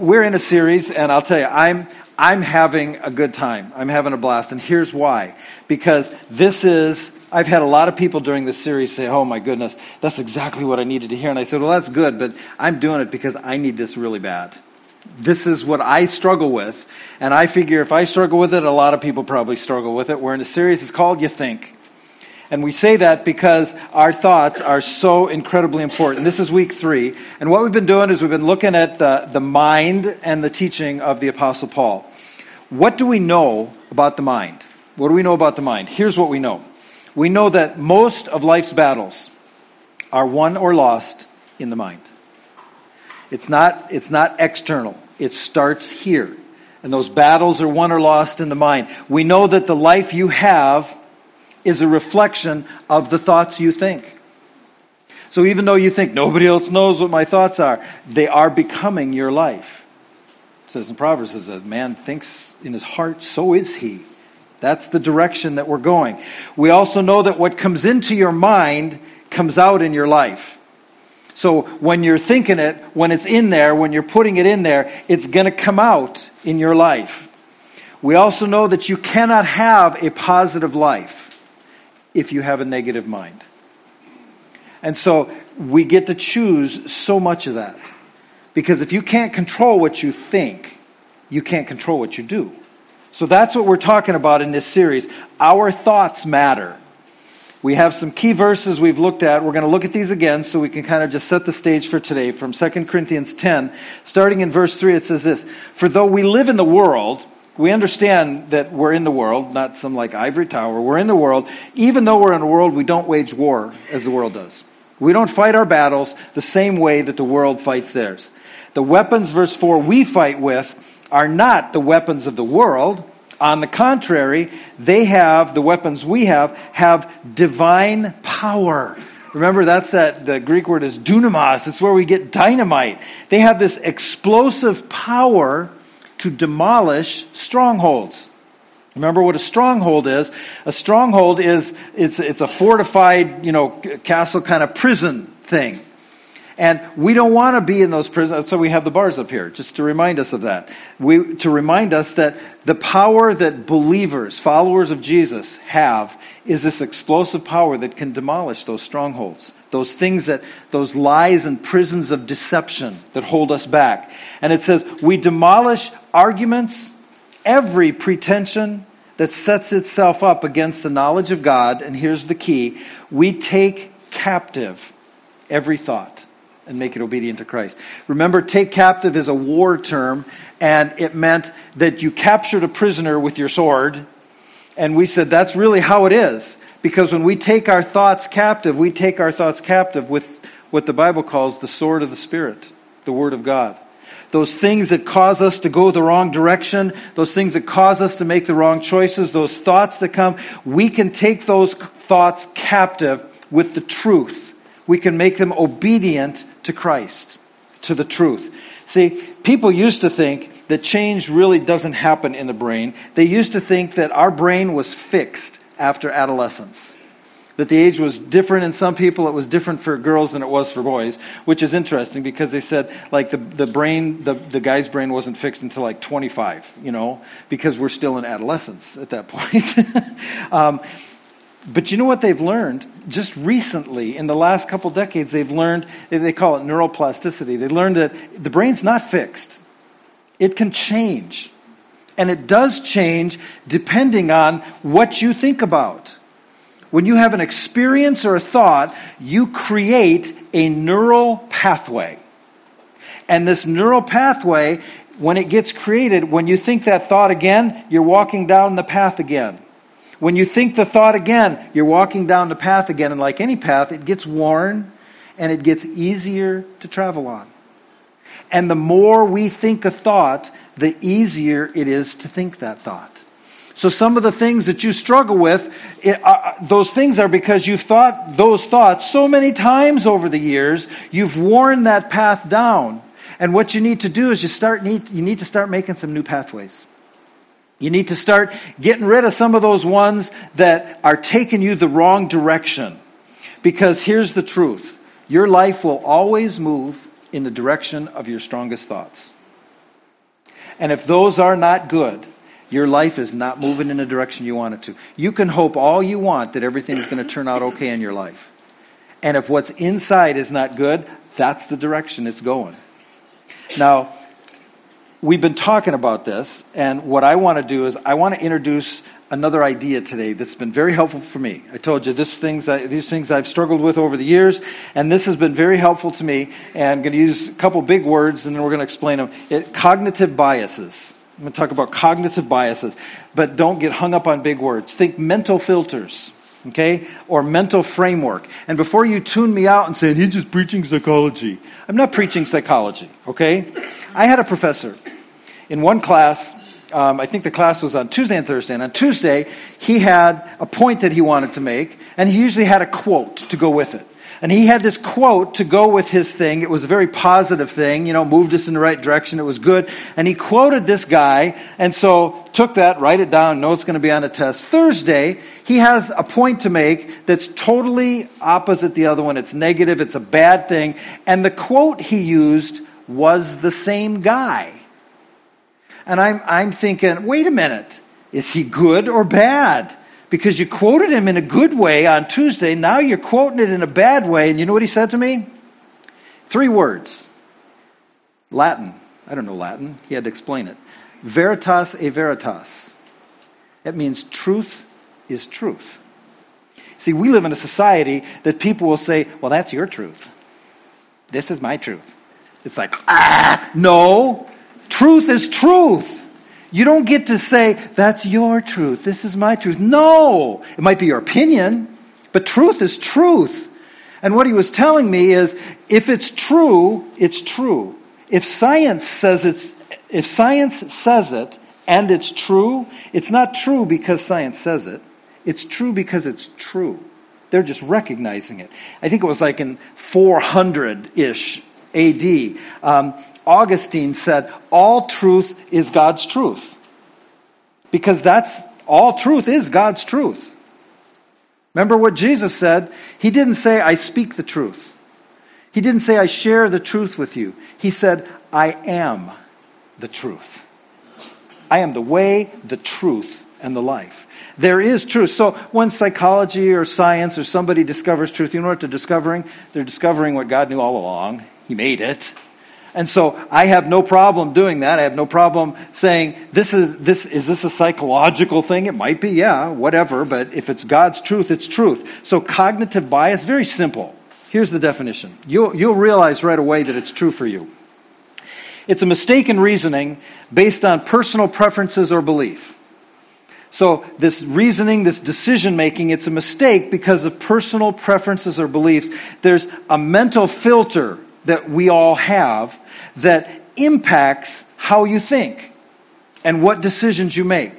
We're in a series, and I'll tell you, I'm having a good time. I'm having a blast, and here's why. Because this is, I've had a lot of people during this series say, oh my goodness, that's exactly what I needed to hear. And I said, well, that's good, but I'm doing it because I need this really bad. This is what I struggle with, and I figure if I struggle with it, a lot of people probably struggle with it. We're in a series, it's called You Think. And we say that because our thoughts are so incredibly important. This is week 3. And what we've been doing is we've been looking at the mind and the teaching of the Apostle Paul. What do we know about the mind? What do we know about the mind? Here's what we know. We know that most of life's battles are won or lost in the mind. It's not external. It starts here. And those battles are won or lost in the mind. We know that the life you have is a reflection of the thoughts you think. So even though you think nobody else knows what my thoughts are, they are becoming your life. It says in Proverbs, as a man thinks in his heart, so is he. That's the direction that we're going. We also know that what comes into your mind comes out in your life. So when you're thinking it, when it's in there, when you're putting it in there, it's going to come out in your life. We also know that you cannot have a positive life if you have a negative mind. And so we get to choose so much of that. Because if you can't control what you think, you can't control what you do. So that's what we're talking about in this series. Our thoughts matter. We have some key verses we've looked at. We're going to look at these again so we can kind of just set the stage for today. From 2 Corinthians 10, starting in verse 3, it says this, "For though we live in the world..." We understand that we're in the world, not some like ivory tower. We're in the world. Even though we're in the world, we don't wage war as the world does. We don't fight our battles the same way that the world fights theirs. The weapons, verse 4, we fight with are not the weapons of the world. On the contrary, they have, the weapons we have divine power. Remember, that's the Greek word is dunamis. It's where we get dynamite. They have this explosive power to demolish strongholds. Remember what a stronghold is? A stronghold is, it's a fortified, castle kind of prison thing. And we don't want to be in those prisons, so we have the bars up here, just to remind us of that. To remind us that the power that believers, followers of Jesus, have is this explosive power that can demolish those strongholds, those lies and prisons of deception that hold us back. And it says, we demolish arguments, every pretension that sets itself up against the knowledge of God, and here's the key, we take captive every thought and make it obedient to Christ. Remember, take captive is a war term, and it meant that you captured a prisoner with your sword, and we said that's really how it is, because when we take our thoughts captive, with what the Bible calls the sword of the Spirit, the Word of God. Those things that cause us to go the wrong direction, those things that cause us to make the wrong choices, those thoughts that come, we can take those thoughts captive with the truth. We can make them obedient to Christ, to the truth. See, people used to think that change really doesn't happen in the brain. They used to think that our brain was fixed after adolescence, that the age was different in some people. It was different for girls than it was for boys, which is interesting because they said like the guy's brain wasn't fixed until like 25, because we're still in adolescence at that point. But you know what they've learned? Just recently, in the last couple decades, they've learned, they call it neuroplasticity. They learned that the brain's not fixed. It can change. And it does change depending on what you think about. When you have an experience or a thought, you create a neural pathway. And this neural pathway, when it gets created, when you think that thought again, you're walking down the path again. When you think the thought again, you're walking down the path again. And like any path, it gets worn and it gets easier to travel on. And the more we think a thought, the easier it is to think that thought. So some of the things that you struggle with, those things are because you've thought those thoughts so many times over the years, you've worn that path down. And what you need to do is you need to start making some new pathways. You need to start getting rid of some of those ones that are taking you the wrong direction. Because here's the truth. Your life will always move in the direction of your strongest thoughts. And if those are not good, your life is not moving in the direction you want it to. You can hope all you want that everything is going to turn out okay in your life. And if what's inside is not good, that's the direction it's going. Now, we've been talking about this, and what I want to do is I want to introduce another idea today that's been very helpful for me. I told you these things I've struggled with over the years, and this has been very helpful to me. And I'm going to use a couple big words, and then we're going to explain them. Cognitive biases. I'm going to talk about cognitive biases, but don't get hung up on big words. Think mental filters, okay, or mental framework. And before you tune me out and say, he's just preaching psychology. I'm not preaching psychology, okay? I had a professor in one class. I think the class was on Tuesday and Thursday. And on Tuesday, he had a point that he wanted to make, and he usually had a quote to go with it. And he had this quote to go with his thing. It was a very positive thing, you know, moved us in the right direction. It was good. And he quoted this guy, and so took that, write it down, know it's going to be on a test. Thursday, he has a point to make that's totally opposite the other one. It's negative. It's a bad thing. And the quote he used was the same guy. And I'm thinking, wait a minute, is he good or bad? Because you quoted him in a good way on Tuesday, now you're quoting it in a bad way, and you know what he said to me? 3 words. Latin. I don't know Latin. He had to explain it. Veritas e veritas. It means truth is truth. See, we live in a society that people will say, well, that's your truth. This is my truth. It's like, no. Truth is truth. You don't get to say, that's your truth. This is my truth. No, it might be your opinion, but truth is truth. And what he was telling me is, if it's true, it's true. If science says it and it's true, it's not true because science says it. It's true because it's true. They're just recognizing it. I think it was like in 400-ish AD, Augustine said, all truth is God's truth. Because all truth is God's truth. Remember what Jesus said? He didn't say, I speak the truth. He didn't say, I share the truth with you. He said, I am the truth. I am the way, the truth, and the life. There is truth. So when psychology or science or somebody discovers truth, you know what they're discovering? They're discovering what God knew all along. He made it. And so I have no problem doing that. I have no problem saying, is this a psychological thing? It might be, yeah, whatever. But if it's God's truth, it's truth. So cognitive bias, very simple. Here's the definition. You'll realize right away that it's true for you. It's a mistaken reasoning based on personal preferences or belief. So this reasoning, this decision-making, it's a mistake because of personal preferences or beliefs. There's a mental filter that we all have that impacts how you think and what decisions you make.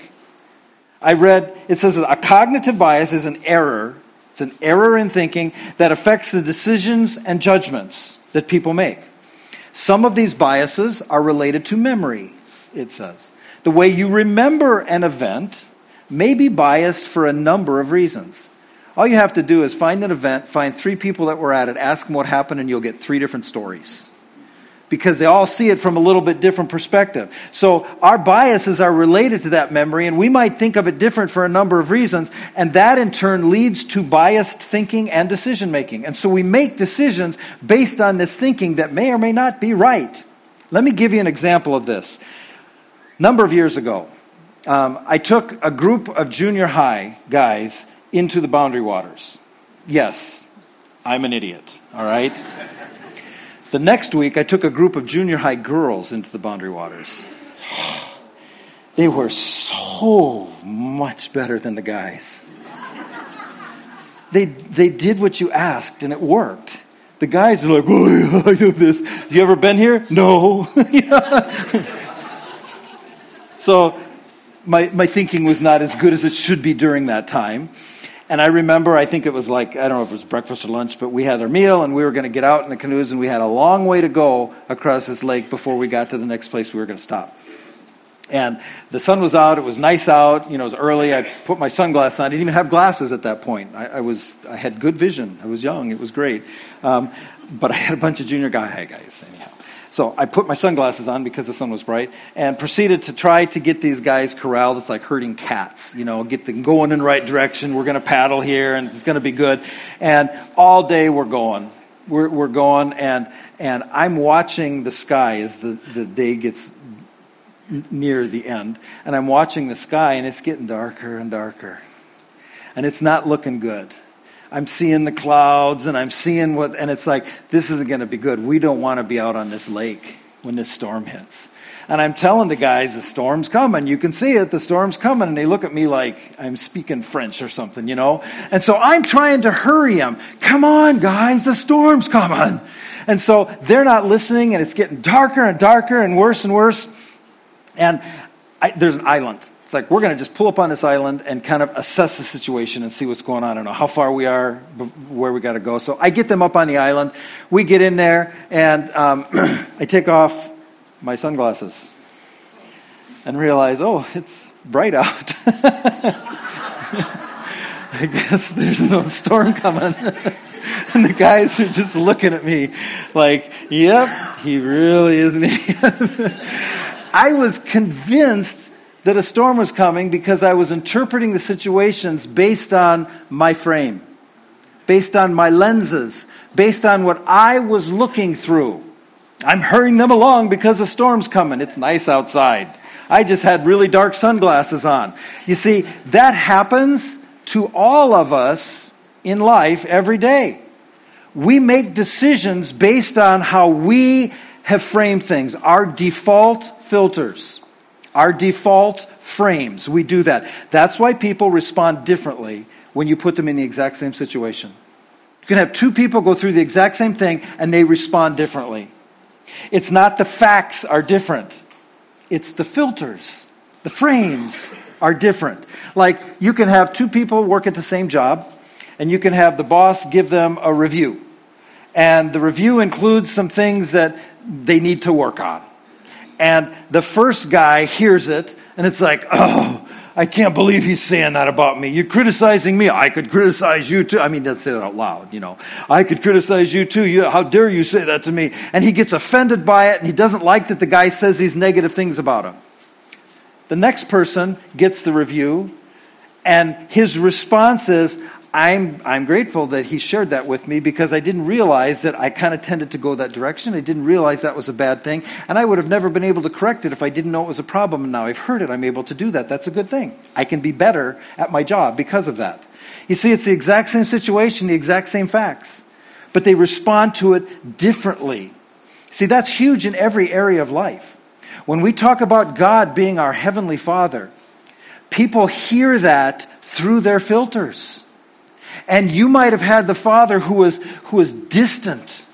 I read, it says that a cognitive bias is an error. It's an error in thinking that affects the decisions and judgments that people make. Some of these biases are related to memory, it says. The way you remember an event may be biased for a number of reasons. All you have to do is find an event, find 3 people that were at it, ask them what happened, and you'll get 3 different stories. Because they all see it from a little bit different perspective. So our biases are related to that memory, and we might think of it different for a number of reasons, and that in turn leads to biased thinking and decision-making. And so we make decisions based on this thinking that may or may not be right. Let me give you an example of this. A number of years ago, I took a group of junior high guys into the Boundary Waters. Yes, I'm an idiot, all right? The next week, I took a group of junior high girls into the Boundary Waters. They were so much better than the guys. They did what you asked, and it worked. The guys were like, oh, I do this. Have you ever been here? No. So my thinking was not as good as it should be during that time. And I remember, I think it was like, I don't know if it was breakfast or lunch, but we had our meal and we were going to get out in the canoes, and we had a long way to go across this lake before we got to the next place we were going to stop. And the sun was out, it was nice out, you know, it was early, I put my sunglasses on, I didn't even have glasses at that point. I had good vision, I was young, it was great. But I had a bunch of junior guy guys anyhow. So I put my sunglasses on because the sun was bright and proceeded to try to get these guys corralled. It's like herding cats, you know, get them going in the right direction. We're going to paddle here and it's going to be good. And all day we're going. We're going, and I'm watching the sky as the day gets near the end. And I'm watching the sky and it's getting darker and darker. And it's not looking good. I'm seeing the clouds and I'm seeing what, and it's like, this isn't going to be good. We don't want to be out on this lake when this storm hits. And I'm telling the guys, the storm's coming. You can see it. The storm's coming. And they look at me like I'm speaking French or something, you know. And so I'm trying to hurry them. Come on, guys. The storm's coming. And so they're not listening, and it's getting darker and darker and worse and worse. And there's an island. It's like, we're going to just pull up on this island and kind of assess the situation and see what's going on. I don't know how far we are, where we got to go. So I get them up on the island. We get in there, and I take off my sunglasses and realize, oh, it's bright out. I guess there's no storm coming. And the guys are just looking at me like, yep, he really isn't. I was convinced that a storm was coming because I was interpreting the situations based on my frame, based on my lenses, based on what I was looking through. I'm hurrying them along because the storm's coming. It's nice outside. I just had really dark sunglasses on. You see, that happens to all of us in life every day. We make decisions based on how we have framed things, our default filters. Our default frames, we do that. That's why people respond differently when you put them in the exact same situation. You can have two people go through the exact same thing and they respond differently. It's not the facts are different. It's the filters. The frames are different. Like, you can have two people work at the same job and you can have the boss give them a review. And the review includes some things that they need to work on. And the first guy hears it, and it's like, oh, I can't believe he's saying that about me. You're criticizing me. I could criticize you too. I mean, he doesn't say that out loud, you know. I could criticize you too. How dare you say that to me? And he gets offended by it, and he doesn't like that the guy says these negative things about him. The next person gets the review, and his response is, I'm grateful that he shared that with me because I didn't realize that I kind of tended to go that direction. I didn't realize that was a bad thing. And I would have never been able to correct it if I didn't know it was a problem. And now I've heard it. I'm able to do that. That's a good thing. I can be better at my job because of that. You see, it's the exact same situation, the exact same facts. But they respond to it differently. See, that's huge in every area of life. When we talk about God being our Heavenly Father, people hear that through their filters. And you might have had the father who was distant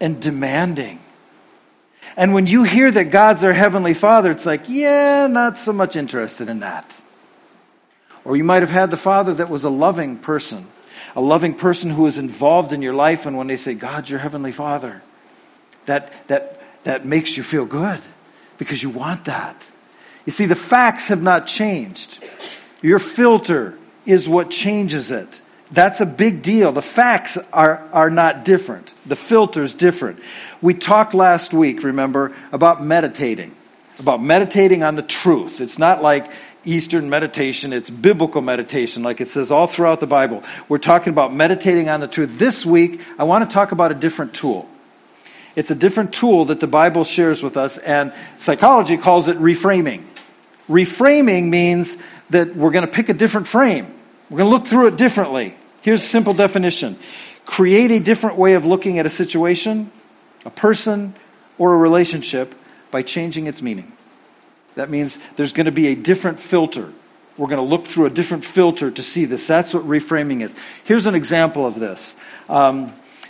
and demanding. And when you hear that God's our Heavenly Father, it's like, yeah, not so much interested in that. Or you might have had the father that was a loving person who was involved in your life. And when they say, God's your Heavenly Father, that makes you feel good because you want that. You see, the facts have not changed. Your filter is what changes it. That's a big deal. The facts are not different. The filter's different. We talked last week, remember, about meditating on the truth. It's not like Eastern meditation. It's biblical meditation, like it says all throughout the Bible. We're talking about meditating on the truth. This week, I want to talk about a different tool. It's a different tool that the Bible shares with us, and psychology calls it reframing. Reframing means that we're going to pick a different frame. We're going to look through it differently. Here's a simple definition. Create a different way of looking at a situation, a person, or a relationship by changing its meaning. That means there's going to be a different filter. We're going to look through a different filter to see this. That's what reframing is. Here's an example of this.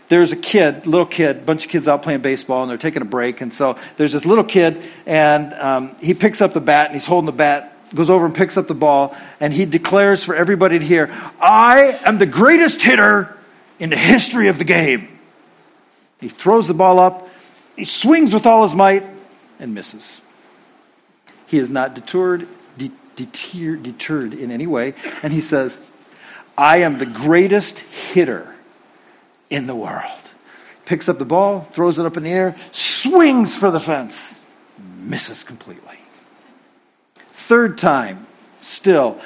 There's a kid, a bunch of kids out playing baseball, and they're taking a break. And so there's this little kid, and he picks up the bat, and he's holding the bat, goes over and picks up the ball, and he declares for everybody to hear, I am the greatest hitter in the history of the game. He throws the ball up, he swings with all his might, and misses. He is not deterred in any way, and he says, I am the greatest hitter in the world. picks up the ball, throws it up in the air, swings for the fence, misses completely. Third time, still,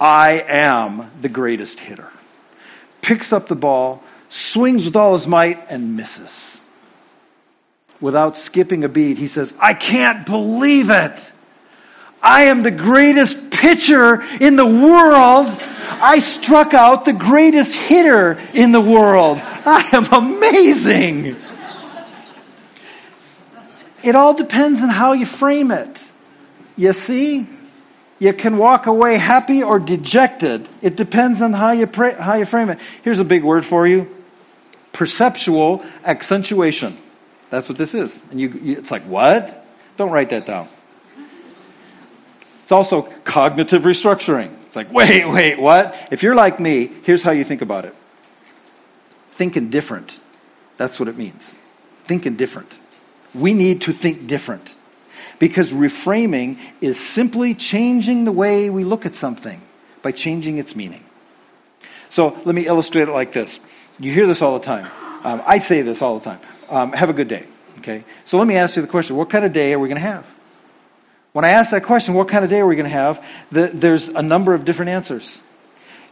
I am the greatest hitter. Picks up the ball, swings with all his might, and misses. Without skipping a beat, he says, I can't believe it. I am the greatest pitcher in the world. I struck out the greatest hitter in the world. I am amazing. It all depends on how you frame it. You see, you can walk away happy or dejected. It depends on how you frame it. Here's a big word for you: perceptual accentuation. That's what this is. And it's like, what? Don't write that down. It's also cognitive restructuring. It's like, wait, what? If you're like me, here's how you think about it. Thinking different. That's what it means. Thinking different. We need to think different. Because reframing is simply changing the way we look at something by changing its meaning. So let me illustrate it like this. You hear this all the time. I say this all the time. Have a good day. Okay. So let me ask you the question, what kind of day are we going to have? When I ask that question, what kind of day are we going to have? There's a number of different answers.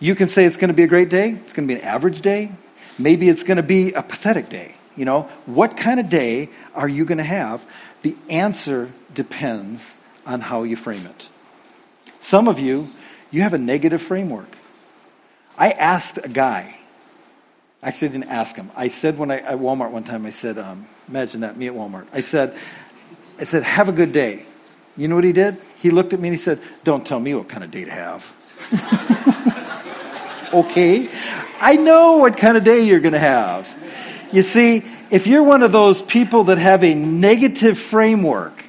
You can say it's going to be a great day. It's going to be an average day. Maybe it's going to be a pathetic day. You know, what kind of day are you going to have? The answer depends on how you frame it. Some of you have a negative framework. I asked a guy. Actually, I didn't ask him. I said at Walmart one time, I said, imagine that, me at Walmart. I said, have a good day. You know what he did? He looked at me and he said, don't tell me what kind of day to have. Okay. I know what kind of day you're going to have. You see, if you're one of those people that have a negative framework,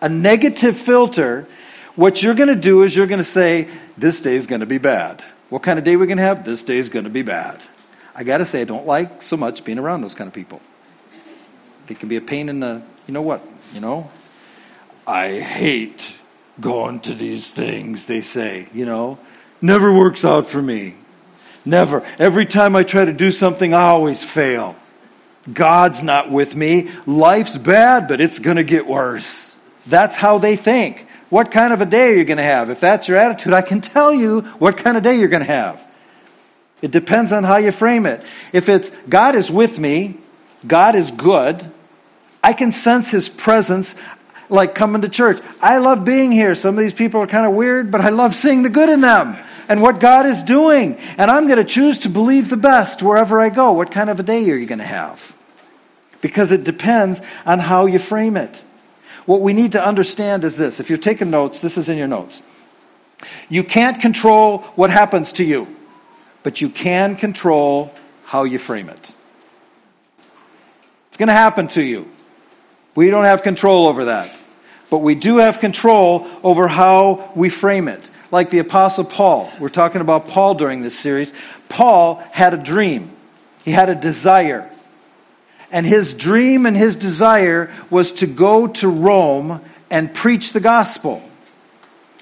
a negative filter, what you're going to do is you're going to say, this day's going to be bad. What kind of day we're going to have? This day's going to be bad. I got to say, I don't like so much being around those kind of people. They can be a pain in the, you know what, you know? I hate going to these things, they say, you know. Never works out for me. Never. Every time I try to do something, I always fail. God's not with me. Life's bad, but it's going to get worse. That's how they think. What kind of a day are you going to have? If that's your attitude, I can tell you what kind of day you're going to have. It depends on how you frame it. If it's, God is with me, God is good, I can sense his presence. Like coming to church. I love being here. Some of these people are kind of weird, but I love seeing the good in them and what God is doing. And I'm going to choose to believe the best wherever I go. What kind of a day are you going to have? Because it depends on how you frame it. What we need to understand is this. If you're taking notes, this is in your notes. You can't control what happens to you, but you can control how you frame it. It's going to happen to you. We don't have control over that. But we do have control over how we frame it. Like the Apostle Paul. We're talking about Paul during this series. Paul had a dream. He had a desire. And his dream and his desire was to go to Rome and preach the gospel.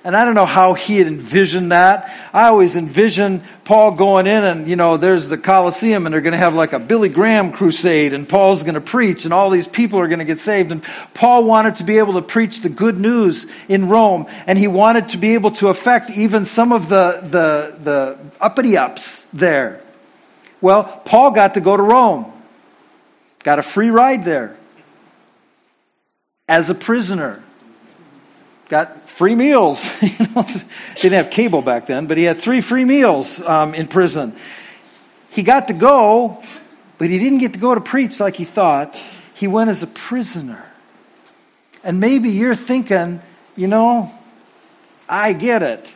And I don't know how he had envisioned that. I always envision Paul going in and, you know, there's the Colosseum and they're going to have like a Billy Graham crusade and Paul's going to preach and all these people are going to get saved. And Paul wanted to be able to preach the good news in Rome, and he wanted to be able to affect even some of the uppity-ups there. Well, Paul got to go to Rome. Got a free ride there. As a prisoner. Got free meals. You know, didn't have cable back then, but he had 3 free meals in prison. He got to go, but he didn't get to go to preach like he thought. He went as a prisoner. And maybe you're thinking, you know, I get it.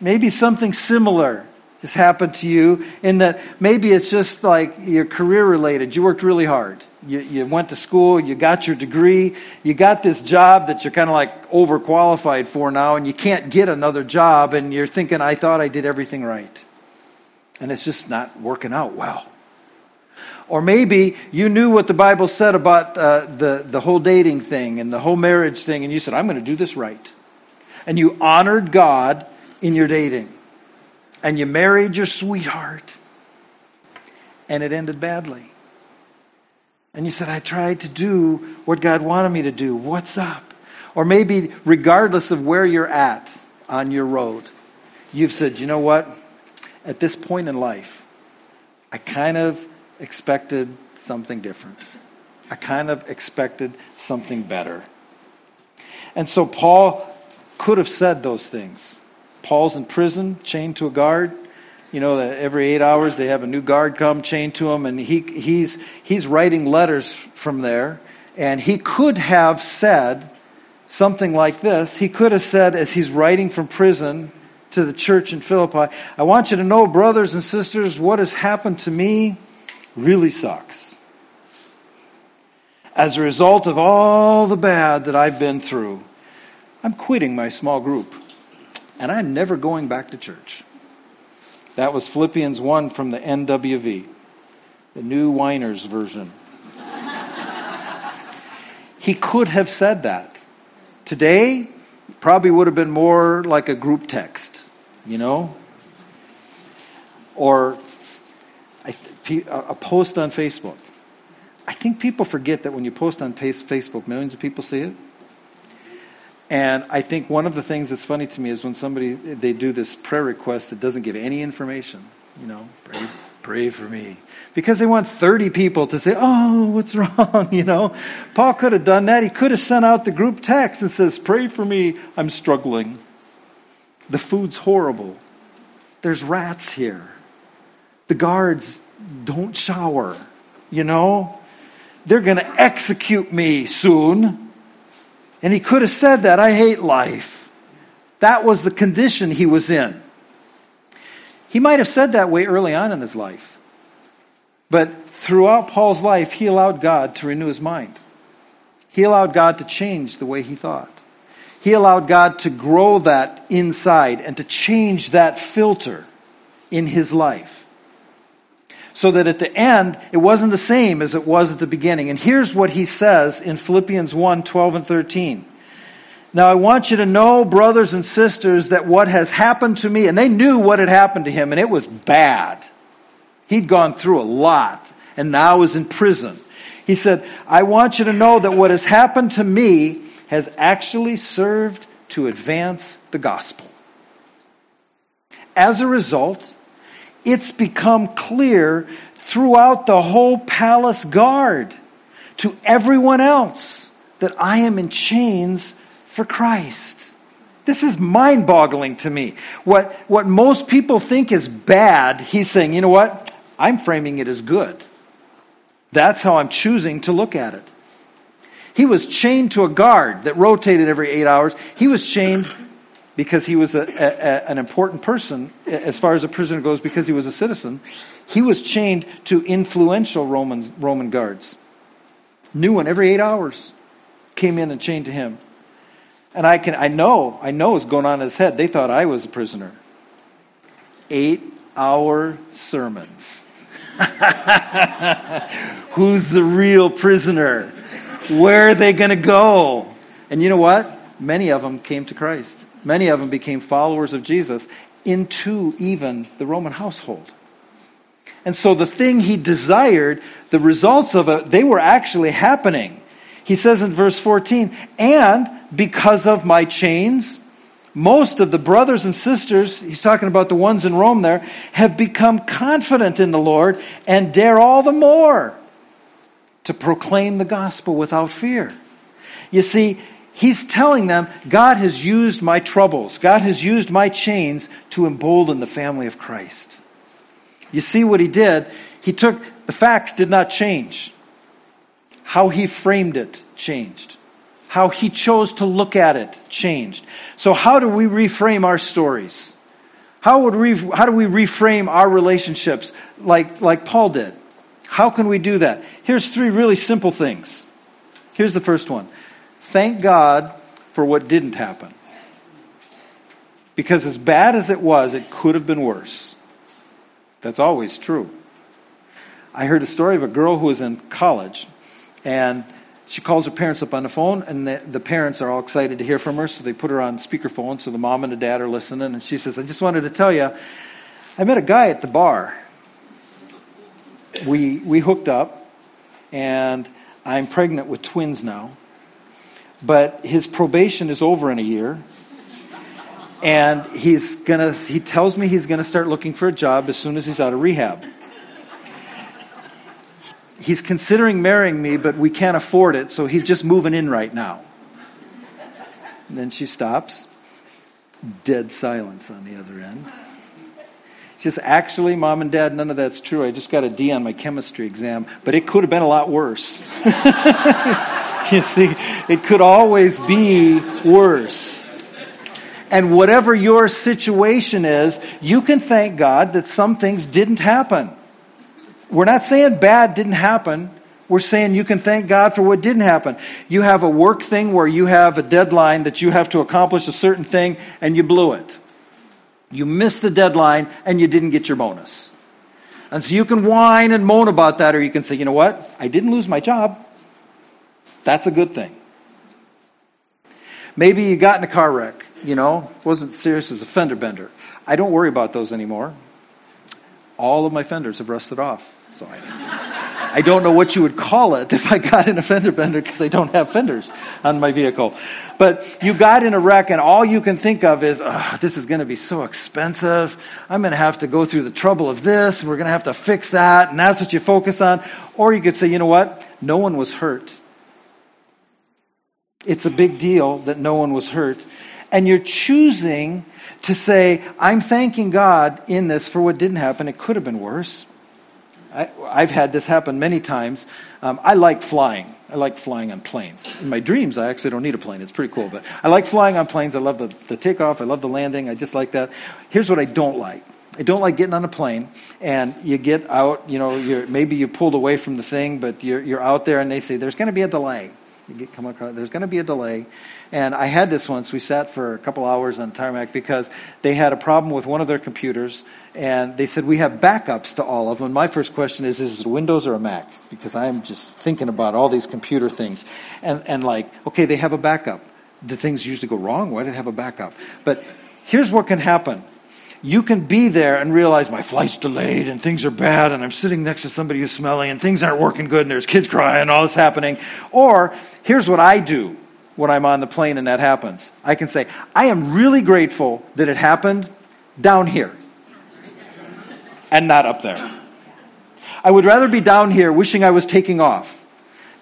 Maybe something similar has happened to you in that maybe it's just like your career related. You worked really hard. You went to school, you got your degree, you got this job that you're kind of like overqualified for now, and you can't get another job, and you're thinking, I thought I did everything right. And it's just not working out well. Or maybe you knew what the Bible said about the whole dating thing and the whole marriage thing, and you said, I'm going to do this right. And you honored God in your dating. And you married your sweetheart. And it ended badly. And you said, I tried to do what God wanted me to do. What's up? Or maybe regardless of where you're at on your road, you've said, you know what? At this point in life, I kind of expected something different. I kind of expected something better. And so Paul could have said those things. Paul's in prison, chained to a guard. You know, that every 8 hours they have a new guard come, chained to him, and he's writing letters from there. And he could have said something like this. He could have said, as he's writing from prison to the church in Philippi, I want you to know, brothers and sisters, what has happened to me really sucks. As a result of all the bad that I've been through, I'm quitting my small group, and I'm never going back to church. That was Philippians 1 from the NWV, the New Winers version. He could have said that. Today, probably would have been more like a group text, you know? Or a post on Facebook. I think people forget that when you post on Facebook, millions of people see it. And I think one of the things that's funny to me is when somebody, they do this prayer request that doesn't give any information. You know, pray for me. Because they want 30 people to say, oh, what's wrong, you know. Paul could have done that. He could have sent out the group text and says, pray for me, I'm struggling. The food's horrible. There's rats here. The guards don't shower, you know. They're going to execute me soon. And he could have said that, I hate life. That was the condition he was in. He might have said that way early on in his life. But throughout Paul's life, he allowed God to renew his mind. He allowed God to change the way he thought. He allowed God to grow that inside and to change that filter in his life. So that at the end, it wasn't the same as it was at the beginning. And here's what he says in Philippians 1, 12 and 13. Now I want you to know, brothers and sisters, that what has happened to me, and they knew what had happened to him, and it was bad. He'd gone through a lot, and now is in prison. He said, I want you to know that what has happened to me has actually served to advance the gospel. As a result, it's become clear throughout the whole palace guard to everyone else that I am in chains for Christ. This is mind-boggling to me. What most people think is bad, he's saying, you know what? I'm framing it as good. That's how I'm choosing to look at it. He was chained to a guard that rotated every 8 hours. He was chained because he was an important person as far as a prisoner goes, because he was a citizen. He was chained to influential Roman guards. New one every 8 hours came in and chained to him. And I know what's going on in his head. They thought I was a prisoner. 8 hour sermons. Who's the real prisoner? Where are they going to go? And you know what? Many of them came to Christ. Many of them became followers of Jesus, into even the Roman household. And so the thing he desired, the results of it, they were actually happening. He says in verse 14, and because of my chains, most of the brothers and sisters, he's talking about the ones in Rome there, have become confident in the Lord and dare all the more to proclaim the gospel without fear. You see, he's telling them, God has used my troubles, God has used my chains to embolden the family of Christ. You see what he did? He took, the facts did not change. How he framed it changed. How he chose to look at it changed. So how do we reframe our stories? How do we reframe our relationships like Paul did? How can we do that? Here's three really simple things. Here's the first one. Thank God for what didn't happen. Because as bad as it was, it could have been worse. That's always true. I heard a story of a girl who was in college, and she calls her parents up on the phone, and the parents are all excited to hear from her, so they put her on speakerphone, so the mom and the dad are listening, and she says, I just wanted to tell you, I met a guy at the bar. We hooked up, and I'm pregnant with twins now. But his probation is over in a year, and he tells me he's gonna start looking for a job as soon as he's out of rehab. He's considering marrying me, but we can't afford it, so he's just moving in right now. And then she stops. Dead silence on the other end. She says, actually, Mom and Dad, none of that's true. I just got a D on my chemistry exam, but it could have been a lot worse. You see, it could always be worse. And whatever your situation is, you can thank God that some things didn't happen. We're not saying bad didn't happen. We're saying you can thank God for what didn't happen. You have a work thing where you have a deadline that you have to accomplish a certain thing, and you blew it. You missed the deadline, and you didn't get your bonus. And so you can whine and moan about that, or you can say, you know what? I didn't lose my job. That's a good thing. Maybe you got in a car wreck, wasn't serious as a fender bender. I don't worry about those anymore. All of my fenders have rusted off. So I don't know what you would call it if I got in a fender bender, because I don't have fenders on my vehicle. But you got in a wreck, and all you can think of is, this is going to be so expensive. I'm going to have to go through the trouble of this, and we're going to have to fix that, and that's what you focus on. Or you could say, you know what? No one was hurt. It's a big deal that no one was hurt. And you're choosing to say, I'm thanking God in this for what didn't happen. It could have been worse. I've had this happen many times. I like flying. I like flying on planes. In my dreams, I actually don't need a plane. It's pretty cool. But I like flying on planes. I love the takeoff. I love the landing. I just like that. Here's what I don't like. I don't like getting on a plane, and you get out, maybe you pulled away from the thing, but you're out there, and they say, there's going to be a delay. There's going to be a delay. And I had this once. We sat for a couple hours on tarmac because they had a problem with one of their computers, and they said, we have backups to all of them. And my first question is it Windows or a Mac? Because I'm just thinking about all these computer things. And okay, they have a backup. Did things usually go wrong? Why did they have a backup? But here's what can happen. You can be there and realize my flight's delayed and things are bad and I'm sitting next to somebody who's smelly and things aren't working good and there's kids crying and all this happening. Or here's what I do when I'm on the plane and that happens. I can say, I am really grateful that it happened down here and not up there. I would rather be down here wishing I was taking off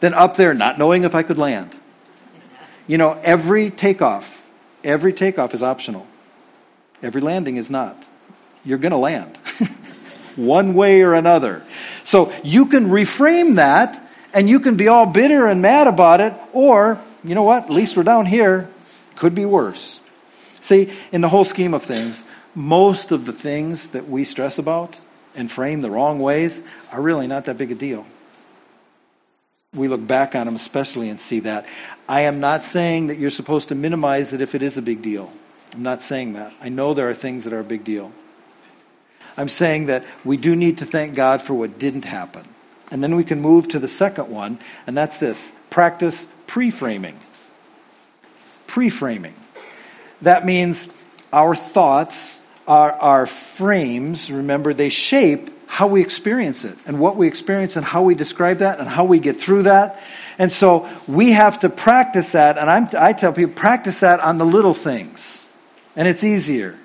than up there not knowing if I could land. Every takeoff is optional. Every landing is not. You're going to land one way or another. So you can reframe that, and you can be all bitter and mad about it, or, you know what, at least we're down here. Could be worse. See, in the whole scheme of things, most of the things that we stress about and frame the wrong ways are really not that big a deal. We look back on them especially and see that. I am not saying that you're supposed to minimize it if it is a big deal. I'm not saying that. I know there are things that are a big deal. I'm saying that we do need to thank God for what didn't happen. And then we can move to the second one, and that's this. Practice pre-framing. Pre-framing. That means our thoughts are our frames. Remember, they shape how we experience it and what we experience and how we describe that and how we get through that. And so we have to practice that. And I tell people, practice that on the little things. And it's easier,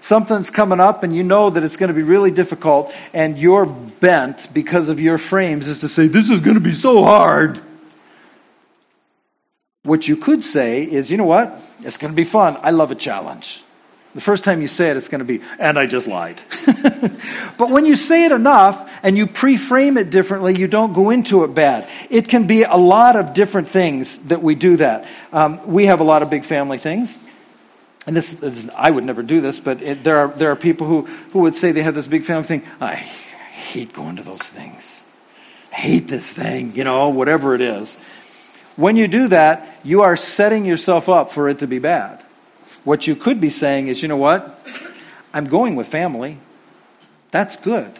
Something's coming up and you know that it's going to be really difficult, and your bent because of your frames is to say, this is going to be so hard. What you could say is, you know what? It's going to be fun. I love a challenge. The first time you say it, it's going to be, and I just lied. But when you say it enough and you pre-frame it differently, you don't go into it bad. It can be a lot of different things that we do that. We have a lot of big family things. And I would never do this, but there are people who would say they have this big family thing. I hate going to those things. I hate this thing, whatever it is. When you do that, you are setting yourself up for it to be bad. What you could be saying is, you know what? I'm going with family. That's good.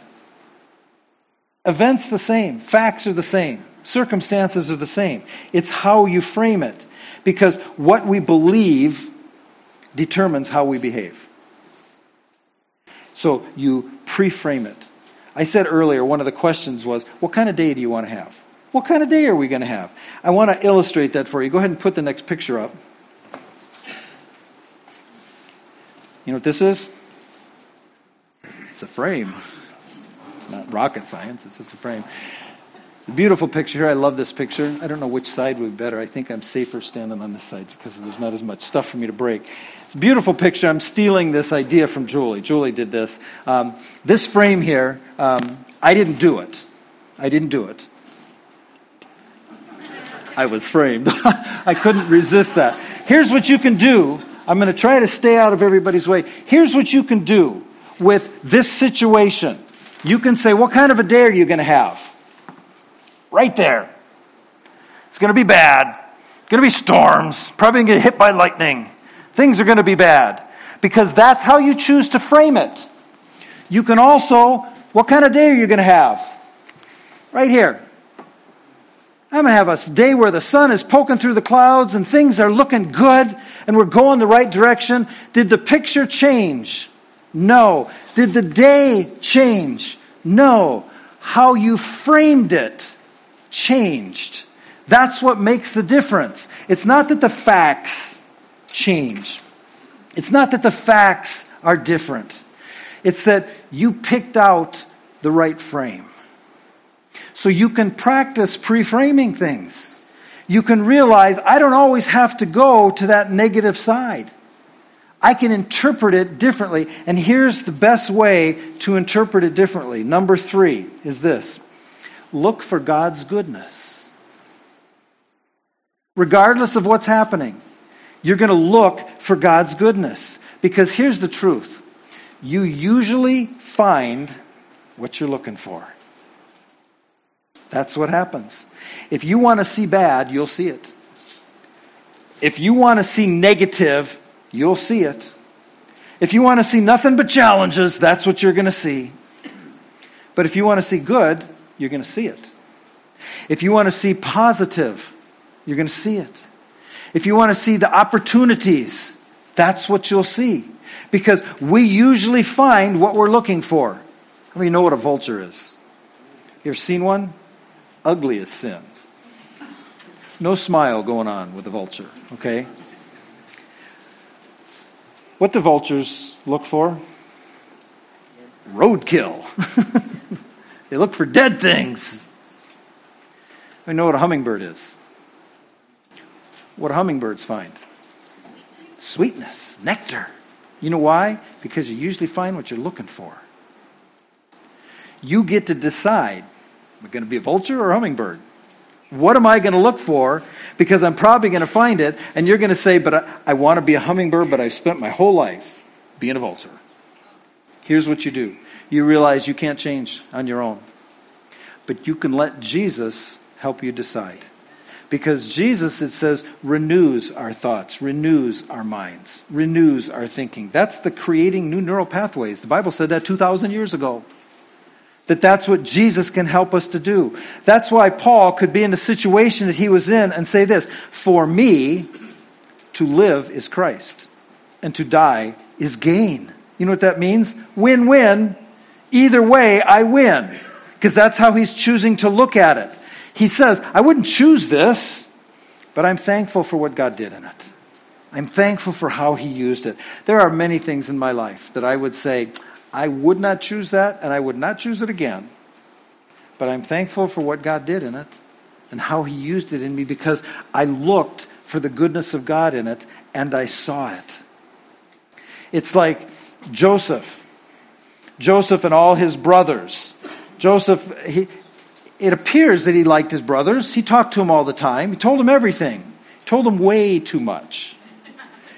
Events the same. Facts are the same. Circumstances are the same. It's how you frame it. Because what we believe determines how we behave. So you pre-frame it. I said earlier, one of the questions was, what kind of day do you want to have? What kind of day are we going to have? I want to illustrate that for you. Go ahead and put the next picture up. You know what this is? It's a frame. It's not rocket science. It's just a frame. Beautiful picture here. I love this picture. I don't know which side would be better. I think I'm safer standing on this side because there's not as much stuff for me to break. It's a beautiful picture. I'm stealing this idea from Julie. Julie did this. This frame here, I didn't do it. I was framed. I couldn't resist that. Here's what you can do. I'm going to try to stay out of everybody's way. Here's what you can do with this situation. You can say, what kind of a day are you going to have? Right there. It's going to be bad. It's going to be storms. Probably going to get hit by lightning. Things are going to be bad. Because that's how you choose to frame it. You can also, what kind of day are you going to have? Right here. I'm going to have a day where the sun is poking through the clouds and things are looking good and we're going the right direction. Did the picture change? No. Did the day change? No. How you framed it changed. That's what makes the difference. It's not that the facts change. It's not that the facts are different. It's that you picked out the right frame. So you can practice pre-framing things. You can realize I don't always have to go to that negative side. I can interpret it differently. And here's the best way to interpret it differently. Number 3 is this. Look for God's goodness. Regardless of what's happening, you're going to look for God's goodness. Because here's the truth. You usually find what you're looking for. That's what happens. If you want to see bad, you'll see it. If you want to see negative, you'll see it. If you want to see nothing but challenges, that's what you're going to see. But if you want to see good, you're going to see it. If you want to see positive, you're going to see it. If you want to see the opportunities, that's what you'll see. Because we usually find what we're looking for. How many know what a vulture is? You ever seen one? Ugly as sin. No smile going on with a vulture, okay? What do vultures look for? Roadkill. They look for dead things. I know what a hummingbird is. What do hummingbirds find? Sweetness, nectar. You know why? Because you usually find what you're looking for. You get to decide, am I going to be a vulture or a hummingbird? What am I going to look for? Because I'm probably going to find it. And you're going to say, but I want to be a hummingbird, but I've spent my whole life being a vulture. Here's what you do. You realize you can't change on your own. But you can let Jesus help you decide. Because Jesus, it says, renews our thoughts, renews our minds, renews our thinking. That's the creating new neural pathways. The Bible said that 2,000 years ago. That's what Jesus can help us to do. That's why Paul could be in the situation that he was in and say this, for me, to live is Christ, and to die is gain. You know what that means? Win-win. Either way, I win. Because that's how he's choosing to look at it. He says, I wouldn't choose this, but I'm thankful for what God did in it. I'm thankful for how he used it. There are many things in my life that I would say, I would not choose that, and I would not choose it again. But I'm thankful for what God did in it and how he used it in me because I looked for the goodness of God in it, and I saw it. It's like Joseph and all his brothers. Joseph, it appears that he liked his brothers. He talked to them all the time. He told them everything. He told them way too much.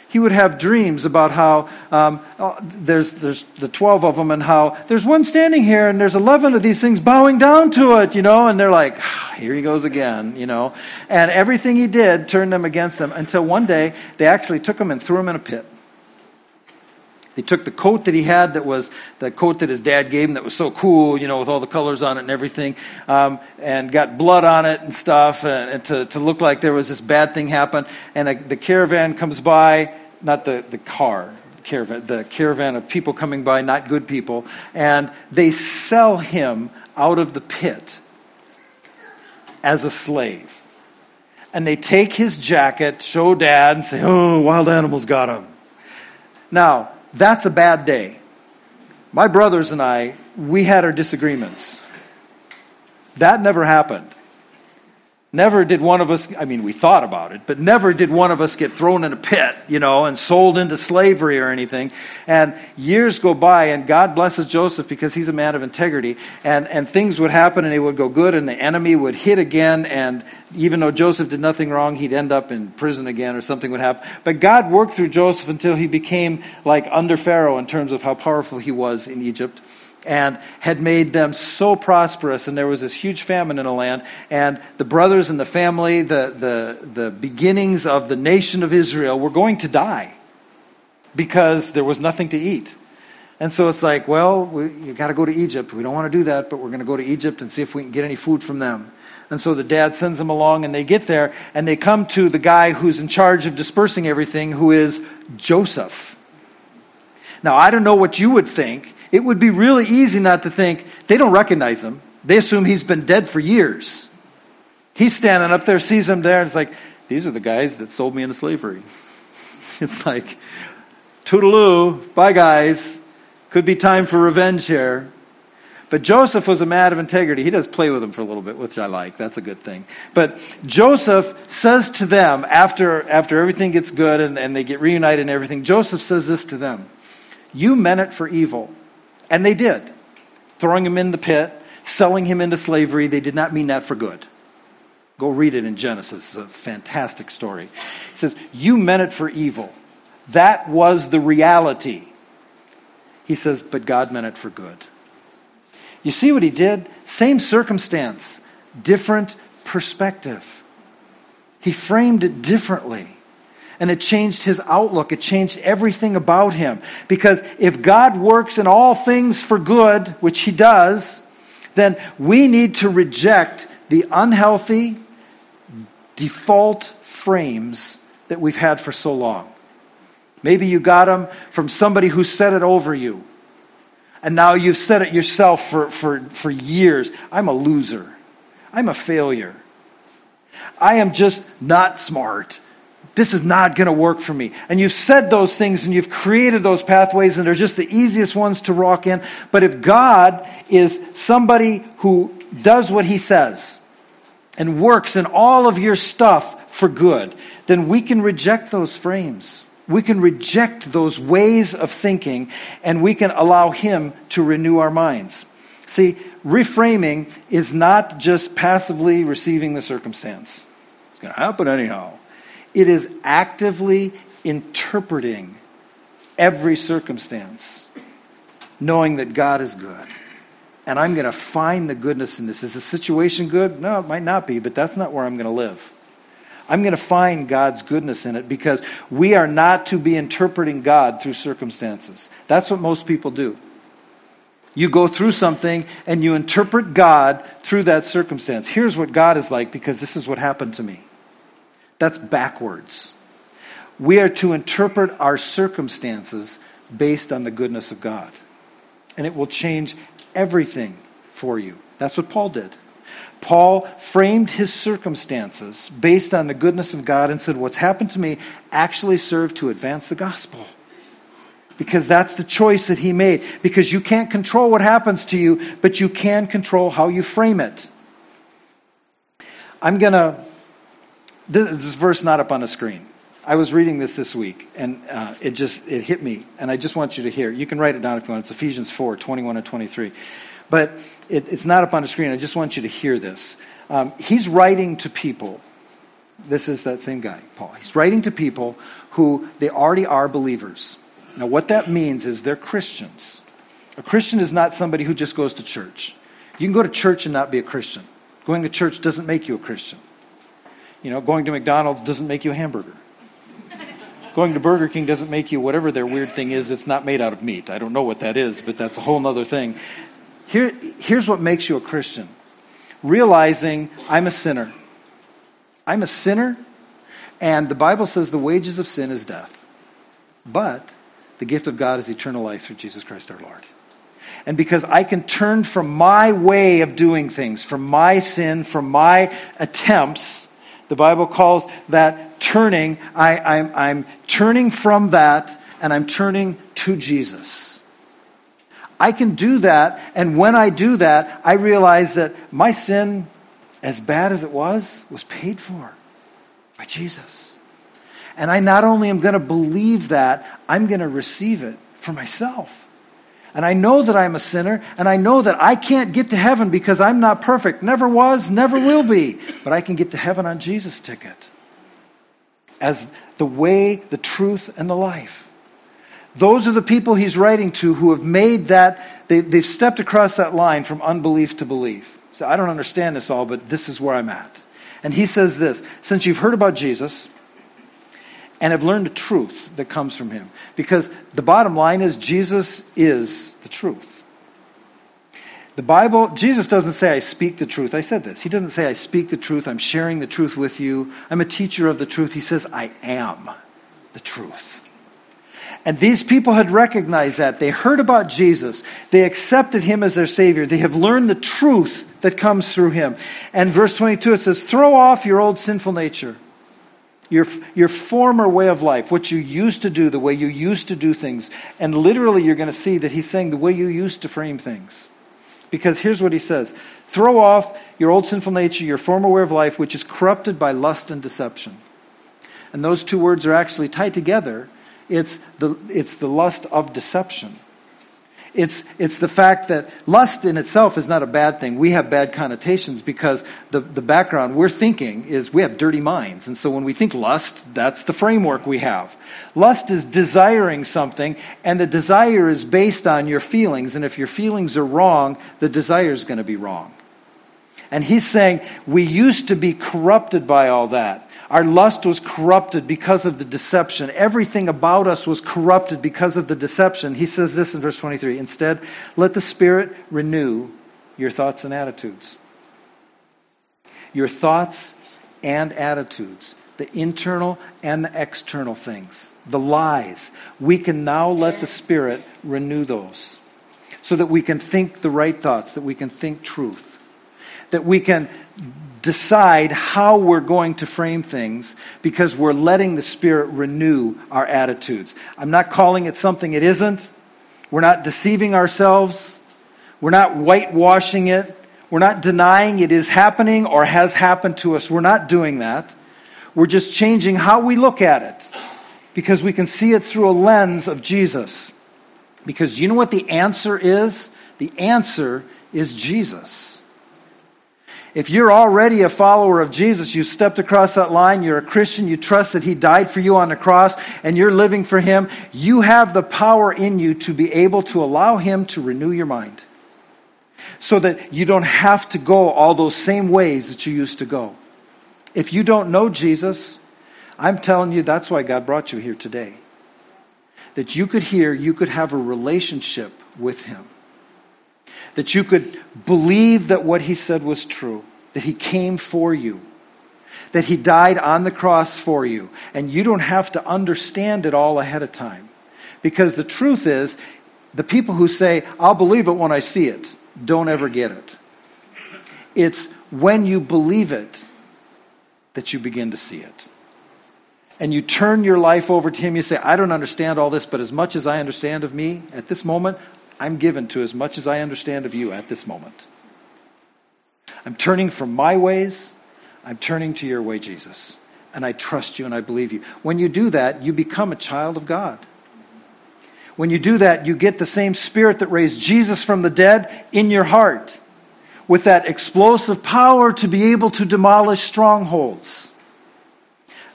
He would have dreams about how there's the 12 of them and how there's one standing here and there's 11 of these things bowing down to it, you know. And they're like, here he goes again, you know. And everything he did turned them against him until one day they actually took him and threw him in a pit. They took the coat that he had that was the coat that his dad gave him that was so cool, you know, with all the colors on it and everything, and got blood on it and stuff and to look like there was this bad thing happen. And the caravan comes by. Not the car, the caravan of people coming by, not good people. And they sell him out of the pit as a slave. And they take his jacket, show Dad, and say, oh, wild animals got him. Now, that's a bad day. My brothers and I, we had our disagreements. That never happened. Never did one of us, I mean, we thought about it, but never did one of us get thrown in a pit, you know, and sold into slavery or anything. And years go by, and God blesses Joseph because he's a man of integrity. And things would happen, and it would go good, and the enemy would hit again. And even though Joseph did nothing wrong, he'd end up in prison again or something would happen. But God worked through Joseph until he became like under Pharaoh in terms of how powerful he was in Egypt, and had made them so prosperous, and there was this huge famine in the land, and the brothers and the family, the beginnings of the nation of Israel were going to die because there was nothing to eat. And so it's like, well, you got to go to Egypt. We don't want to do that, but we're going to go to Egypt and see if we can get any food from them. And so the dad sends them along, and they get there, and they come to the guy who's in charge of dispersing everything, who is Joseph. Now, I don't know what you would think. It would be really easy not to think, they don't recognize him. They assume he's been dead for years. He's standing up there, sees them there, and it's like, these are the guys that sold me into slavery. It's like, toodaloo, bye guys. Could be time for revenge here. But Joseph was a man of integrity. He does play with them for a little bit, which I like. That's a good thing. But Joseph says to them, after everything gets good and they get reunited and everything, Joseph says this to them, you meant it for evil. And they did. Throwing him in the pit, selling him into slavery, they did not mean that for good. Go read it in Genesis. It's a fantastic story. It says, you meant it for evil. That was the reality. He says, but God meant it for good. You see what he did? Same circumstance, different perspective. He framed it differently. And it changed his outlook. It changed everything about him. Because if God works in all things for good, which he does, then we need to reject the unhealthy default frames that we've had for so long. Maybe you got them from somebody who said it over you. And now you've said it yourself for years. I'm a loser. I'm a failure. I am just not smart. This is not going to work for me. And you've said those things and you've created those pathways, and they're just the easiest ones to walk in. But if God is somebody who does what he says and works in all of your stuff for good, then we can reject those frames. We can reject those ways of thinking, and we can allow him to renew our minds. See, reframing is not just passively receiving the circumstance. It's going to happen anyhow. It is actively interpreting every circumstance, knowing that God is good. And I'm going to find the goodness in this. Is the situation good? No, it might not be, but that's not where I'm going to live. I'm going to find God's goodness in it, because we are not to be interpreting God through circumstances. That's what most people do. You go through something and you interpret God through that circumstance. Here's what God is like because this is what happened to me. That's backwards. We are to interpret our circumstances based on the goodness of God. And it will change everything for you. That's what Paul did. Paul framed his circumstances based on the goodness of God and said, what's happened to me actually served to advance the gospel. Because that's the choice that he made. Because you can't control what happens to you, but you can control how you frame it. This is verse not up on the screen. I was reading this week, and it hit me, and I just want you to hear. You can write it down if you want. It's Ephesians 4:21 and 23. But it's not up on the screen. I just want you to hear this. He's writing to people. This is that same guy, Paul. He's writing to people who they already are believers. Now, what that means is they're Christians. A Christian is not somebody who just goes to church. You can go to church and not be a Christian. Going to church doesn't make you a Christian. You know, going to McDonald's doesn't make you a hamburger. Going to Burger King doesn't make you whatever their weird thing is. It's not made out of meat. I don't know what that is, but that's a whole other thing. Here's what makes you a Christian. Realizing I'm a sinner. I'm a sinner, and the Bible says the wages of sin is death. But the gift of God is eternal life through Jesus Christ our Lord. And because I can turn from my way of doing things, from my sin, from my attempts, the Bible calls that turning. I'm turning from that, and I'm turning to Jesus. I can do that, and when I do that, I realize that my sin, as bad as it was paid for by Jesus. And I not only am going to believe that, I'm going to receive it for myself. And I know that I'm a sinner, and I know that I can't get to heaven because I'm not perfect. Never was, never will be. But I can get to heaven on Jesus' ticket as the way, the truth, and the life. Those are the people he's writing to who have made that, they've stepped across that line from unbelief to belief. So I don't understand this all, but this is where I'm at. And he says this, since you've heard about Jesus and have learned the truth that comes from him. Because the bottom line is Jesus is the truth. The Bible, Jesus doesn't say I speak the truth. I said this. He doesn't say I speak the truth. I'm sharing the truth with you. I'm a teacher of the truth. He says I am the truth. And these people had recognized that. They heard about Jesus. They accepted him as their Savior. They have learned the truth that comes through him. And verse 22, it says, throw off your old sinful nature. Your former way of life, what you used to do, the way you used to do things. And literally you're going to see that he's saying the way you used to frame things. Because here's what he says. Throw off your old sinful nature, your former way of life, which is corrupted by lust and deception. And those two words are actually tied together. It's the lust of deception. It's the fact that lust in itself is not a bad thing. We have bad connotations because the background we're thinking is we have dirty minds. And so when we think lust, that's the framework we have. Lust is desiring something, and the desire is based on your feelings. And if your feelings are wrong, the desire is going to be wrong. And he's saying we used to be corrupted by all that. Our lust was corrupted because of the deception. Everything about us was corrupted because of the deception. He says this in verse 23. Instead, let the Spirit renew your thoughts and attitudes. Your thoughts and attitudes. The internal and the external things. The lies. We can now let the Spirit renew those. So that we can think the right thoughts. That we can think truth. That we can decide how we're going to frame things because we're letting the Spirit renew our attitudes. I'm not calling it something it isn't. We're not deceiving ourselves. We're not whitewashing it. We're not denying it is happening or has happened to us. We're not doing that. We're just changing how we look at it because we can see it through a lens of Jesus. Because you know what the answer is? The answer is Jesus. If you're already a follower of Jesus, you stepped across that line, you're a Christian, you trust that he died for you on the cross, and you're living for him, you have the power in you to be able to allow him to renew your mind. So that you don't have to go all those same ways that you used to go. If you don't know Jesus, I'm telling you that's why God brought you here today. That you could hear, you could have a relationship with him. That you could believe that what he said was true, that he came for you, that he died on the cross for you, and you don't have to understand it all ahead of time. Because the truth is, the people who say, I'll believe it when I see it, don't ever get it. It's when you believe it that you begin to see it. And you turn your life over to him, you say, I don't understand all this, but as much as I understand of me at this moment, I'm given to as much as I understand of you at this moment. I'm turning from my ways. I'm turning to your way, Jesus. And I trust you and I believe you. When you do that, you become a child of God. When you do that, you get the same Spirit that raised Jesus from the dead in your heart. With that explosive power to be able to demolish strongholds.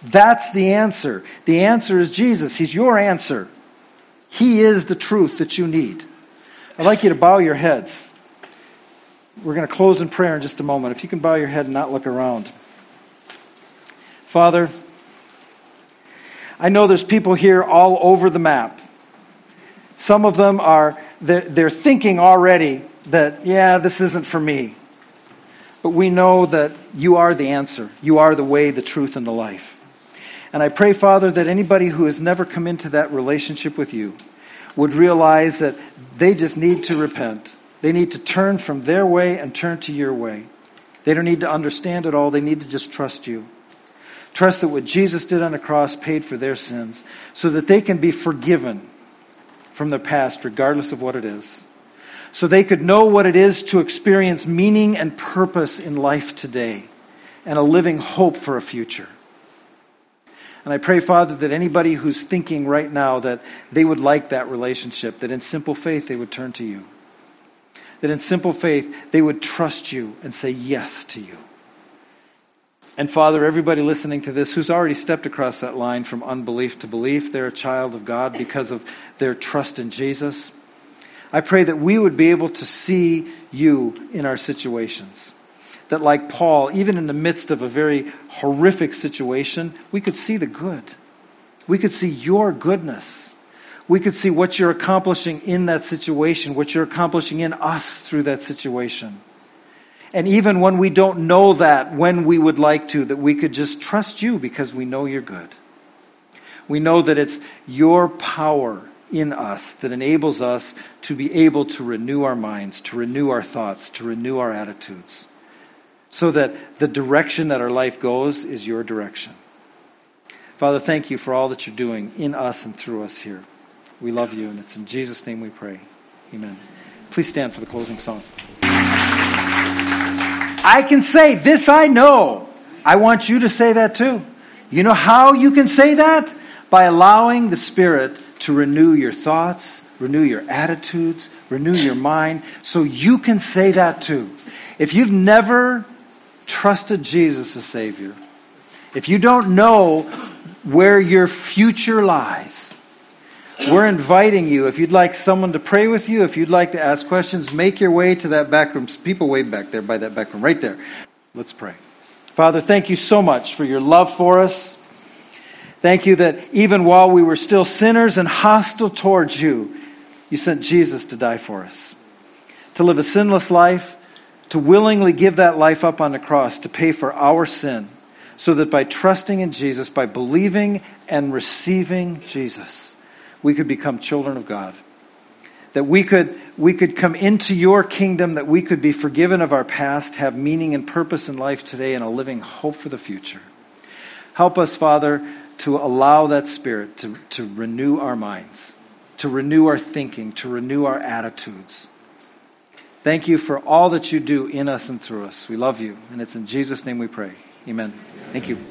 That's the answer. The answer is Jesus. He's your answer. He is the truth that you need. I'd like you to bow your heads. We're going to close in prayer in just a moment. If you can bow your head and not look around. Father, I know there's people here all over the map. Some of them are, they're thinking already that, yeah, this isn't for me. But we know that you are the answer. You are the way, the truth, and the life. And I pray, Father, that anybody who has never come into that relationship with you would realize that they just need to repent. They need to turn from their way and turn to your way. They don't need to understand it all. They need to just trust you. Trust that what Jesus did on the cross paid for their sins so that they can be forgiven from their past, regardless of what it is. So they could know what it is to experience meaning and purpose in life today and a living hope for a future. And I pray, Father, that anybody who's thinking right now that they would like that relationship, that in simple faith they would turn to you. That in simple faith they would trust you and say yes to you. And Father, everybody listening to this who's already stepped across that line from unbelief to belief, they're a child of God because of their trust in Jesus. I pray that we would be able to see you in our situations. That like Paul, even in the midst of a very horrific situation, we could see the good. We could see your goodness. We could see what you're accomplishing in that situation, what you're accomplishing in us through that situation. And even when we don't know that, when we would like to, that we could just trust you because we know you're good. We know that it's your power in us that enables us to be able to renew our minds, to renew our thoughts, to renew our attitudes, so that the direction that our life goes is your direction. Father, thank you for all that you're doing in us and through us here. We love you, and it's in Jesus' name we pray. Amen. Please stand for the closing song. I can say, this I know. I want you to say that too. You know how you can say that? By allowing the Spirit to renew your thoughts, renew your attitudes, renew your mind, so you can say that too. If you've never trusted Jesus as Savior, if you don't know where your future lies, we're inviting you. If you'd like someone to pray with you, if you'd like to ask questions, make your way to that back room. People way back there by that back room, right there. Let's pray. Father, thank you so much for your love for us. Thank you that even while we were still sinners and hostile towards you, you sent Jesus to die for us, to live a sinless life, to willingly give that life up on the cross to pay for our sin, so that by trusting in Jesus, by believing and receiving Jesus, we could become children of God. That we could come into your kingdom, that we could be forgiven of our past, have meaning and purpose in life today, and a living hope for the future. Help us, Father, to allow that Spirit to renew our minds, to renew our thinking, to renew our attitudes. Thank you for all that you do in us and through us. We love you, and it's in Jesus' name we pray. Amen. Thank you.